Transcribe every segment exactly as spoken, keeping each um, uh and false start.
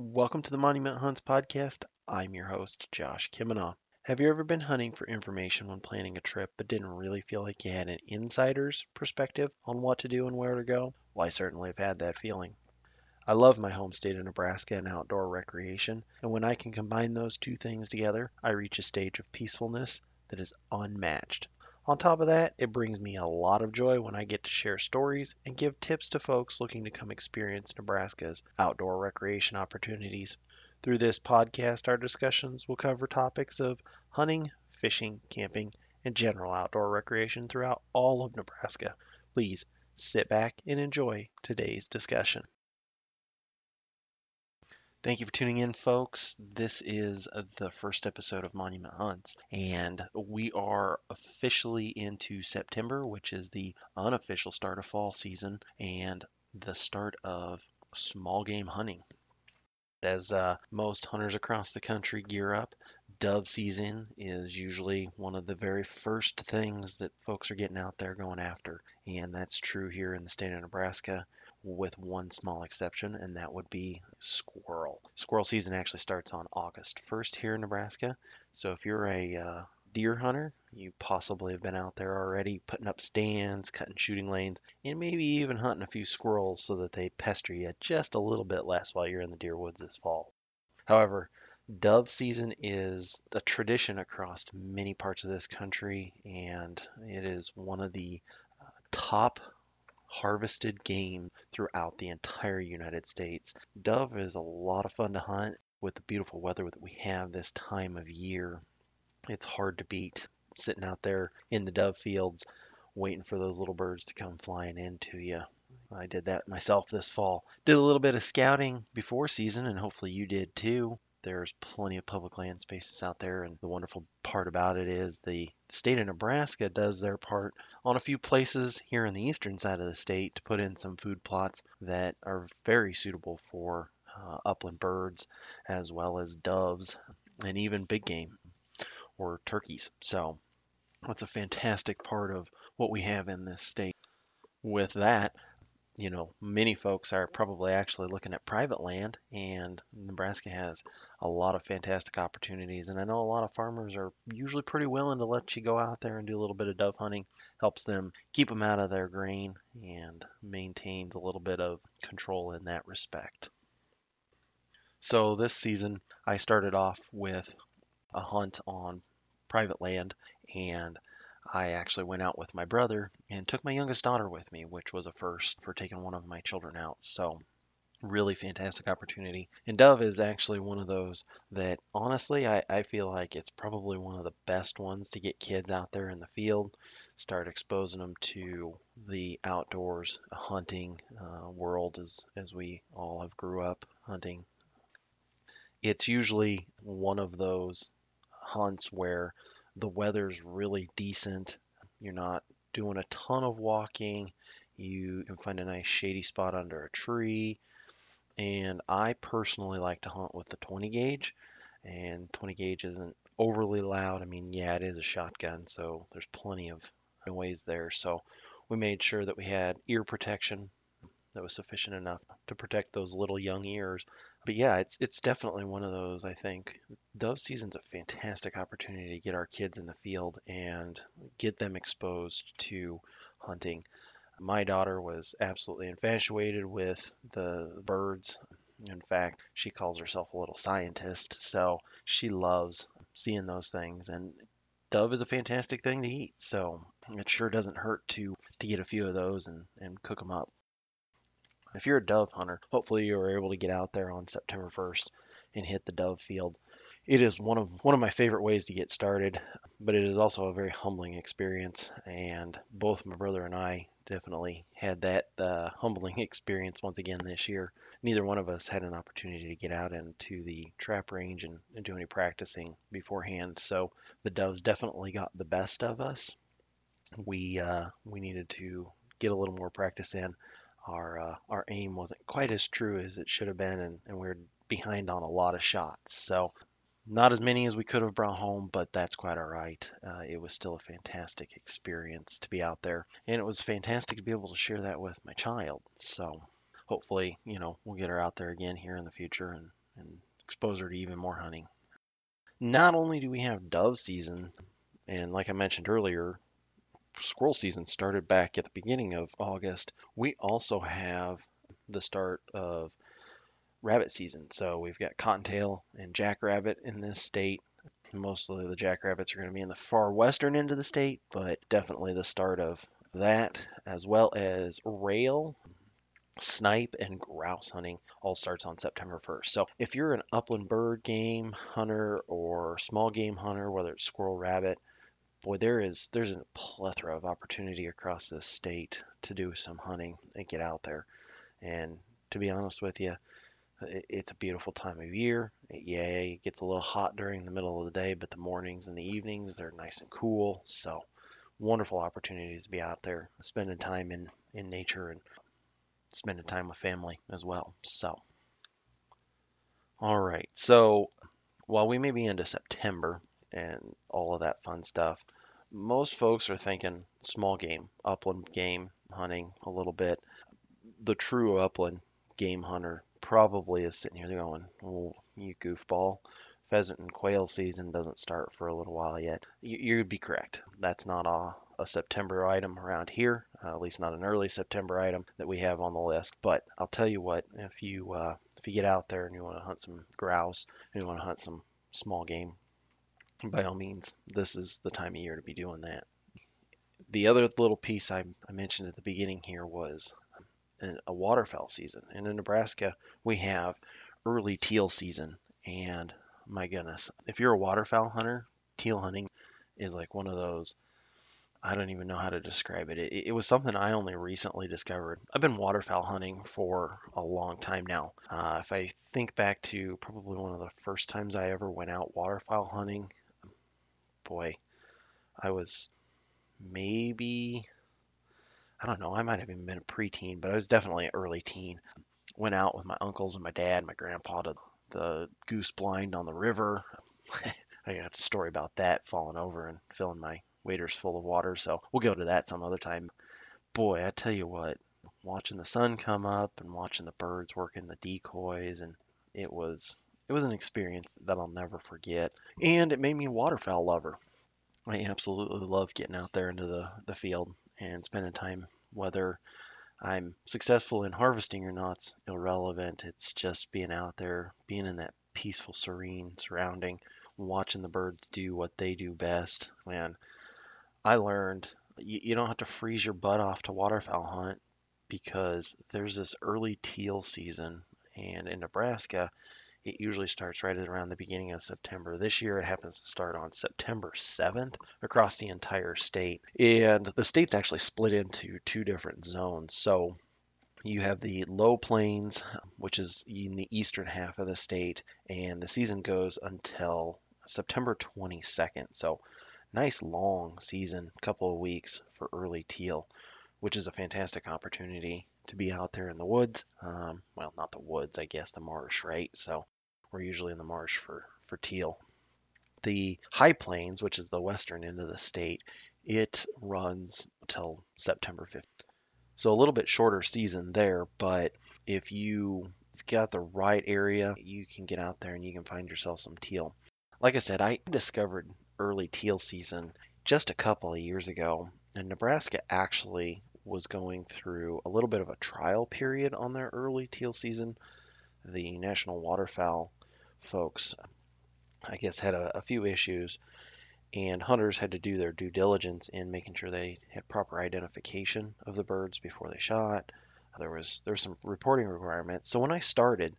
Welcome to the Monument Hunts podcast. I'm your host, Josh Kimenoff. Have you ever been hunting for information when planning a trip but didn't really feel like you had an insider's perspective on what to do and where to go? Well, I certainly have had that feeling. I love my home state of Nebraska and outdoor recreation, and when I can combine those two things together, I reach a stage of peacefulness that is unmatched. On top of that, it brings me a lot of joy when I get to share stories and give tips to folks looking to come experience Nebraska's outdoor recreation opportunities. Through this podcast, our discussions will cover topics of hunting, fishing, camping, and general outdoor recreation throughout all of Nebraska. Please sit back and enjoy today's discussion. Thank you for tuning in, folks. This is the first episode of Monument Hunts, and we are officially into September, which is the unofficial start of fall season and the start of small game hunting. As uh, most hunters across the country gear up, dove season is usually one of the very first things that folks are getting out there going after, and that's true here in the state of Nebraska, with one small exception, and that would be squirrel. Squirrel season actually starts on August first here in Nebraska, so if you're a uh, deer hunter, you possibly have been out there already putting up stands, cutting shooting lanes, and maybe even hunting a few squirrels so that they pester you just a little bit less while you're in the deer woods this fall. However, dove season is a tradition across many parts of this country, and it is one of the uh, top harvested game throughout the entire United States. Dove is a lot of fun to hunt with the beautiful weather that we have this time of year. It's hard to beat sitting out there in the dove fields waiting for those little birds to come flying into you. I did that myself this fall. Did a little bit of scouting before season, and hopefully you did too. There's plenty of public land spaces out there, and the wonderful part about it is the state of Nebraska does their part on a few places here in the eastern side of the state to put in some food plots that are very suitable for uh, upland birds as well as doves and even big game or turkeys. So that's a fantastic part of what we have in this state. With that, you know, many folks are probably actually looking at private land, and Nebraska has a lot of fantastic opportunities. And I know a lot of farmers are usually pretty willing to let you go out there and do a little bit of dove hunting. Helps them keep them out of their grain and maintains a little bit of control in that respect. So this season, I started off with a hunt on private land, and I actually went out with my brother and took my youngest daughter with me, which was a first for taking one of my children out. So really fantastic opportunity. And dove is actually one of those that honestly, I, I feel like it's probably one of the best ones to get kids out there in the field, start exposing them to the outdoors hunting uh, world as, as we all have grew up hunting. It's usually one of those hunts where the weather's really decent. You're not doing a ton of walking. You can find a nice shady spot under a tree. And I personally like to hunt with the twenty gauge. And twenty gauge isn't overly loud. I mean, yeah, it is a shotgun, so there's plenty of noise there. So we made sure that we had ear protection that was sufficient enough to protect those little young ears. But yeah, it's it's definitely one of those, I think. Dove season's a fantastic opportunity to get our kids in the field and get them exposed to hunting. My daughter was absolutely infatuated with the birds. In fact, she calls herself a little scientist, so she loves seeing those things. And dove is a fantastic thing to eat, so it sure doesn't hurt to, to get a few of those and, and cook them up. If you're a dove hunter, hopefully you were able to get out there on September first and hit the dove field. It is one of one of my favorite ways to get started, but it is also a very humbling experience, and both my brother and I definitely had that uh, humbling experience once again this year. Neither one of us had an opportunity to get out into the trap range and, and do any practicing beforehand, so the doves definitely got the best of us. We, uh, we needed to get a little more practice in. Our uh, our aim wasn't quite as true as it should have been, and, and we were behind on a lot of shots. So not as many as we could have brought home, but that's quite all right. Uh, it was still a fantastic experience to be out there, and it was fantastic to be able to share that with my child. So hopefully, you know, we'll get her out there again here in the future and, and exposure to even more hunting. Not only do we have dove season, and like I mentioned earlier, squirrel season started back at the beginning of August, we also have the start of rabbit season. So we've got cottontail and jackrabbit in this state. Mostly the jackrabbits are going to be in the far western end of the state, but definitely the start of that, as well as rail, snipe, and grouse hunting, all starts on September first. So if you're an upland bird game hunter or small game hunter, whether it's squirrel, rabbit, boy, there is there's a plethora of opportunity across this state to do some hunting and get out there. And to be honest with you, it's a beautiful time of year. Yeah, it gets a little hot during the middle of the day, but the mornings and the evenings, they're nice and cool. So wonderful opportunities to be out there, spending time in, in nature and spending time with family as well. So, all right. So while we may be into September and all of that fun stuff, most folks are thinking small game, upland game hunting a little bit. The true upland game hunter probably is sitting here going, oh, you goofball, pheasant and quail season doesn't start for a little while yet. You'd be correct. That's not a, a September item around here, uh, at least not an early September item that we have on the list. But I'll tell you what, if you uh, if you get out there and you want to hunt some grouse, and you want to hunt some small game, by all means, this is the time of year to be doing that. The other little piece I, I mentioned at the beginning here was an, a waterfowl season. And in Nebraska, we have early teal season. And my goodness, if you're a waterfowl hunter, teal hunting is like one of those, I don't even know how to describe it. It, it was something I only recently discovered. I've been waterfowl hunting for a long time now. Uh, if I think back to probably one of the first times I ever went out waterfowl hunting, boy, I was maybe, I don't know, I might have even been a preteen, but I was definitely an early teen. Went out with my uncles and my dad and my grandpa to the goose blind on the river. I got a story about that, falling over and filling my waders full of water, so we'll go to that some other time. Boy, I tell you what, watching the sun come up and watching the birds working the decoys, and it was... It was an experience that I'll never forget, and it made me a waterfowl lover. I absolutely love getting out there into the, the field and spending time, whether I'm successful in harvesting or not's irrelevant. It's just being out there, being in that peaceful, serene surrounding, watching the birds do what they do best. Man, I learned you, you don't have to freeze your butt off to waterfowl hunt, because there's this early teal season, and in Nebraska, it usually starts right around the beginning of September. This year, it happens to start on September seventh across the entire state. And the state's actually split into two different zones. So you have the low plains, which is in the eastern half of the state, and the season goes until September twenty-second. So nice long season, couple of weeks for early teal, which is a fantastic opportunity to be out there in the woods. Um, well, not the woods, I guess the marsh, right? So we're usually in the marsh for, for teal. The high plains, which is the western end of the state, it runs till September fifth. So a little bit shorter season there, but if you've got the right area, you can get out there and you can find yourself some teal. Like I said, I discovered early teal season just a couple of years ago, and Nebraska actually was going through a little bit of a trial period on their early teal season. The National Waterfowl folks, I guess, had a, a few issues, and hunters had to do their due diligence in making sure they had proper identification of the birds before they shot. There was there were some reporting requirements. So when I started,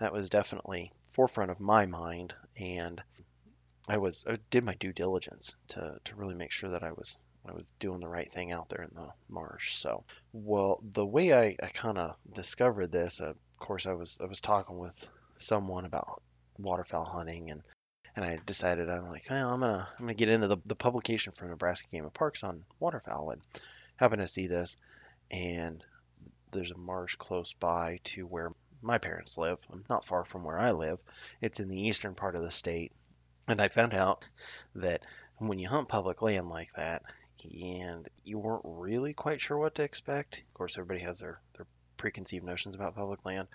that was definitely forefront of my mind, and I was I did my due diligence to to really make sure that I was I was doing the right thing out there in the marsh. So, well, the way I, I kind of discovered this, uh, of course, I was I was talking with someone about waterfowl hunting, and, and I decided I'm like, well, I'm gonna I'm gonna get into the, the publication from Nebraska Game and Parks on waterfowl, and happened to see this, and there's a marsh close by to where my parents live. I'm not far from where I live. It's in the eastern part of the state, and I found out that when you hunt public land like that, and you weren't really quite sure what to expect. Of course, everybody has their, their preconceived notions about public land.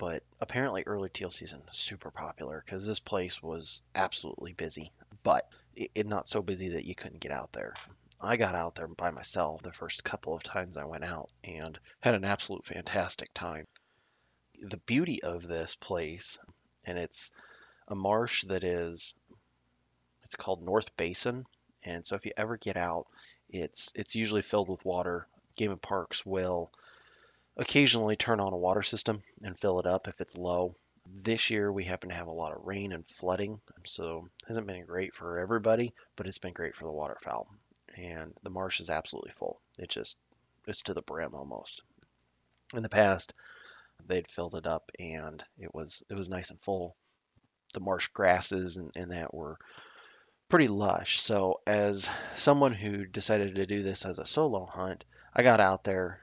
but apparently early teal season, super popular because this place was absolutely busy, but it, it not so busy that you couldn't get out there. I got out there by myself the first couple of times I went out and had an absolute fantastic time. The beauty of this place, and it's a marsh that is, it's called North Basin. And so if you ever get out, it's it's usually filled with water. Game and Parks will occasionally turn on a water system and fill it up if it's low. This year we happen to have a lot of rain and flooding, so it hasn't been great for everybody, but it's been great for the waterfowl. And the marsh is absolutely full. It just, it's to the brim almost. In the past, they'd filled it up and it was it was nice and full. The marsh grasses and, and that were pretty lush. So as someone who decided to do this as a solo hunt, I got out there.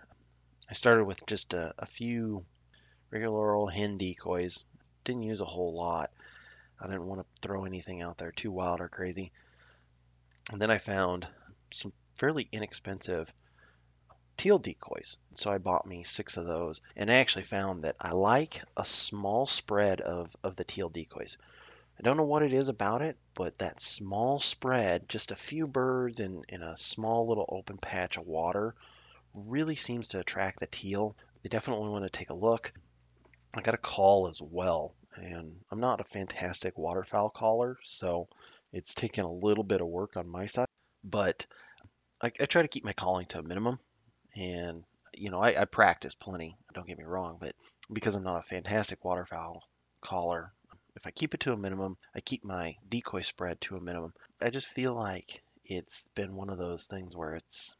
I started with just a, a few regular old hen decoys. Didn't use a whole lot. I didn't want to throw anything out there too wild or crazy. And then I found some fairly inexpensive teal decoys. So I bought me six of those. And I actually found that I like a small spread of, of the teal decoys. I don't know what it is about it, but that small spread, just a few birds in, in a small little open patch of water, really seems to attract the teal. They definitely want to take a look. I got a call as well, and I'm not a fantastic waterfowl caller, so it's taken a little bit of work on my side, but I, I try to keep my calling to a minimum, and you know, I, I practice plenty, don't get me wrong, but because I'm not a fantastic waterfowl caller, if I keep it to a minimum, I keep my decoy spread to a minimum. I just feel like it's been one of those things where it's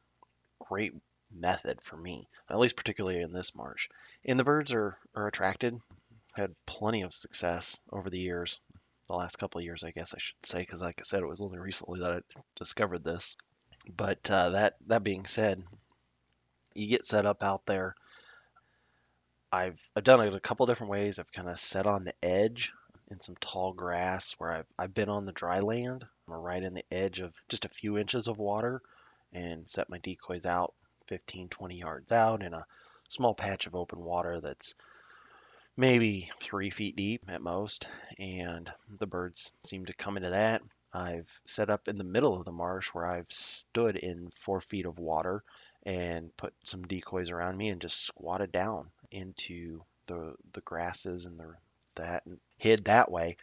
great method for me, at least particularly in this marsh. And the birds are, are attracted. I had plenty of success over the years, the last couple of years, I guess I should say, because like I said, it was only recently that I discovered this. But uh, that, that being said, you get set up out there. I've, I've done it a couple different ways. I've kind of set on the edge in some tall grass where I've, I've been on the dry land. I'm right in the edge of just a few inches of water and set my decoys out fifteen, twenty yards out in a small patch of open water that's maybe three feet deep at most. And the birds seem to come into that. I've set up in the middle of the marsh where I've stood in four feet of water and put some decoys around me and just squatted down into the the grasses and the that and hid that way,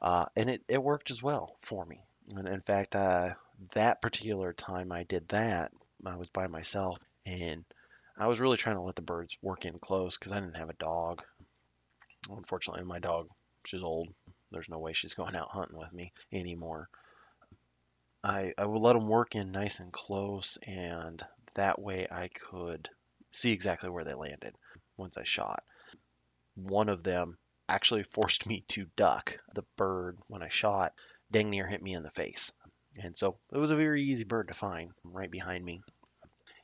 uh, and it, it worked as well for me. And in fact, uh, that particular time I did that, I was by myself, and I was really trying to let the birds work in close because I didn't have a dog. Unfortunately, my dog, she's old. There's no way she's going out hunting with me anymore. I, I would let them work in nice and close, and that way I could see exactly where they landed once I shot. One of them actually forced me to duck. The bird, when I shot, dang near hit me in the face. And so it was a very easy bird to find right behind me.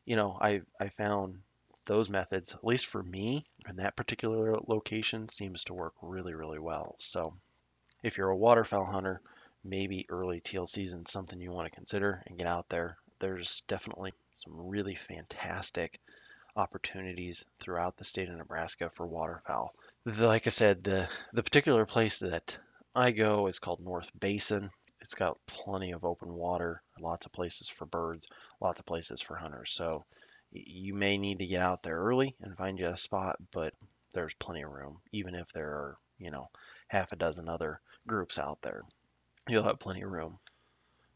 You know, I I found those methods, at least for me, in that particular location, seems to work really, really well. So if you're a waterfowl hunter, maybe early teal season, something you want to consider and get out there. There's definitely some really fantastic opportunities throughout the state of Nebraska for waterfowl. Like I said, the, the particular place that I go is called North Basin. It's got plenty of open water, lots of places for birds, lots of places for hunters. So you may need to get out there early and find you a spot, but there's plenty of room, even if there are, you know, half a dozen other groups out there. You'll have plenty of room.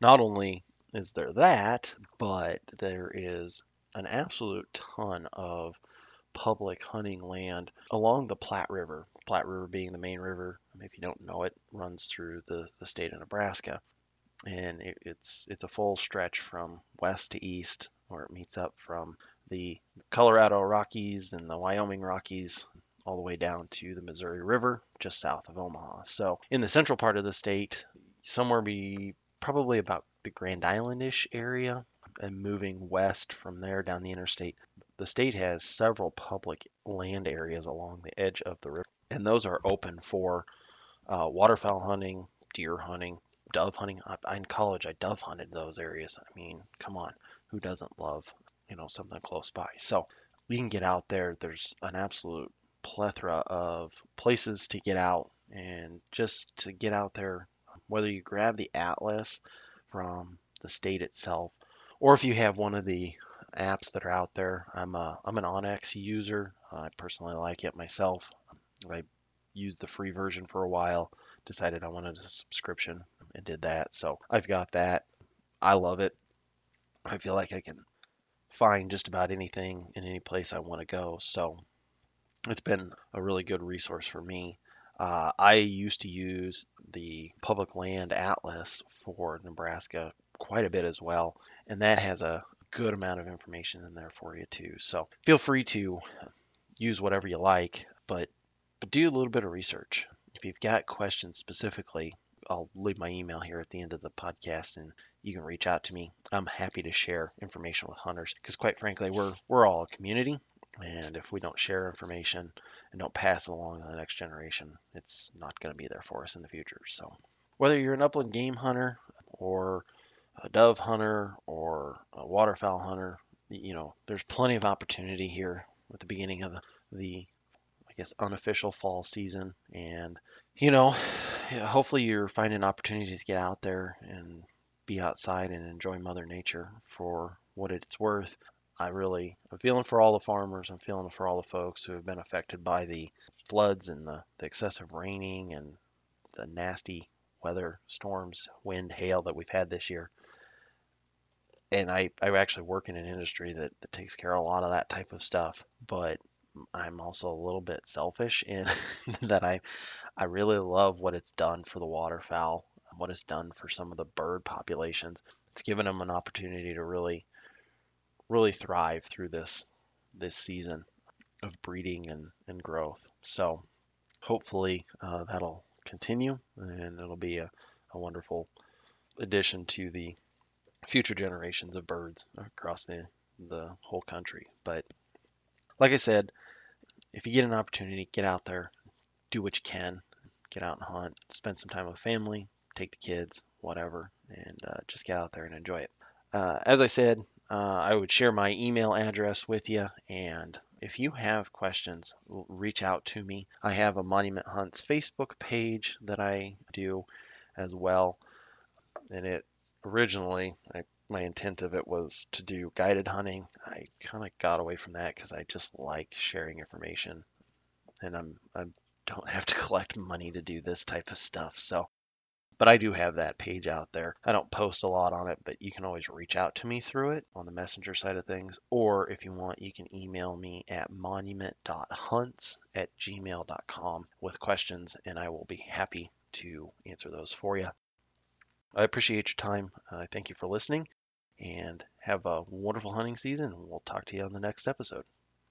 Not only is there that, but there is an absolute ton of public hunting land along the Platte River. Platte River being the main river, if you don't know it, runs through the, the state of Nebraska. And it, it's it's a full stretch from west to east, where it meets up from the Colorado Rockies and the Wyoming Rockies all the way down to the Missouri River, just south of Omaha. So in the central part of the state, somewhere be probably about the Grand Island-ish area, and moving west from there down the interstate, the state has several public land areas along the edge of the river, and those are open for uh, waterfowl hunting, deer hunting, dove hunting. I, in college, I dove hunted those areas. I mean, come on, who doesn't love, you know, something close by? So we can get out there. There's an absolute plethora of places to get out and just to get out there, whether you grab the atlas from the state itself or if you have one of the apps that are out there. I'm a, I'm an onX user. I personally like it myself. I used the free version for a while, decided I wanted a subscription and did that. So I've got that. I love it. I feel like I can find just about anything in any place I want to go. So it's been a really good resource for me. Uh, I used to use the Public Land Atlas for Nebraska quite a bit as well. And that has a good amount of information in there for you too. So feel free to use whatever you like, but, but do a little bit of research. If you've got questions specifically, I'll leave my email here at the end of the podcast and you can reach out to me. I'm happy to share information with hunters because quite frankly, we're we're all a community. And if we don't share information and don't pass it along to the next generation, it's not going to be there for us in the future. So whether you're an upland game hunter or a dove hunter or a waterfowl hunter, you know, there's plenty of opportunity here with the beginning of the, the I guess, unofficial fall season. And, you know, hopefully you're finding opportunities to get out there and be outside and enjoy Mother Nature for what it's worth. I really, I'm feeling for all the farmers. I'm feeling for all the folks who have been affected by the floods and the, the excessive raining and the nasty weather, storms, wind, hail that we've had this year. And I, I actually work in an industry that, that takes care of a lot of that type of stuff. But I'm also a little bit selfish in that I, I really love what it's done for the waterfowl, what it's done for some of the bird populations. It's given them an opportunity to really really thrive through this this season of breeding and, and growth. So hopefully uh, that'll continue and it'll be a, a wonderful addition to the future generations of birds across the, the whole country. But like I said, if you get an opportunity, get out there, do what you can, get out and hunt, spend some time with family, take the kids, whatever, and uh, just get out there and enjoy it. Uh, as I said, Uh, I would share my email address with you, and if you have questions, reach out to me. I have a Monument Hunts Facebook page that I do as well, and it originally, I, my intent of it was to do guided hunting. I kind of got away from that because I just like sharing information, and I'm, I don't have to collect money to do this type of stuff, so. But I do have that page out there. I don't post a lot on it, but you can always reach out to me through it on the messenger side of things. Or if you want, you can email me at monument dot hunts at gmail dot com with questions, and I will be happy to answer those for you. I appreciate your time. I uh, thank you for listening, and have a wonderful hunting season. We'll talk to you on the next episode.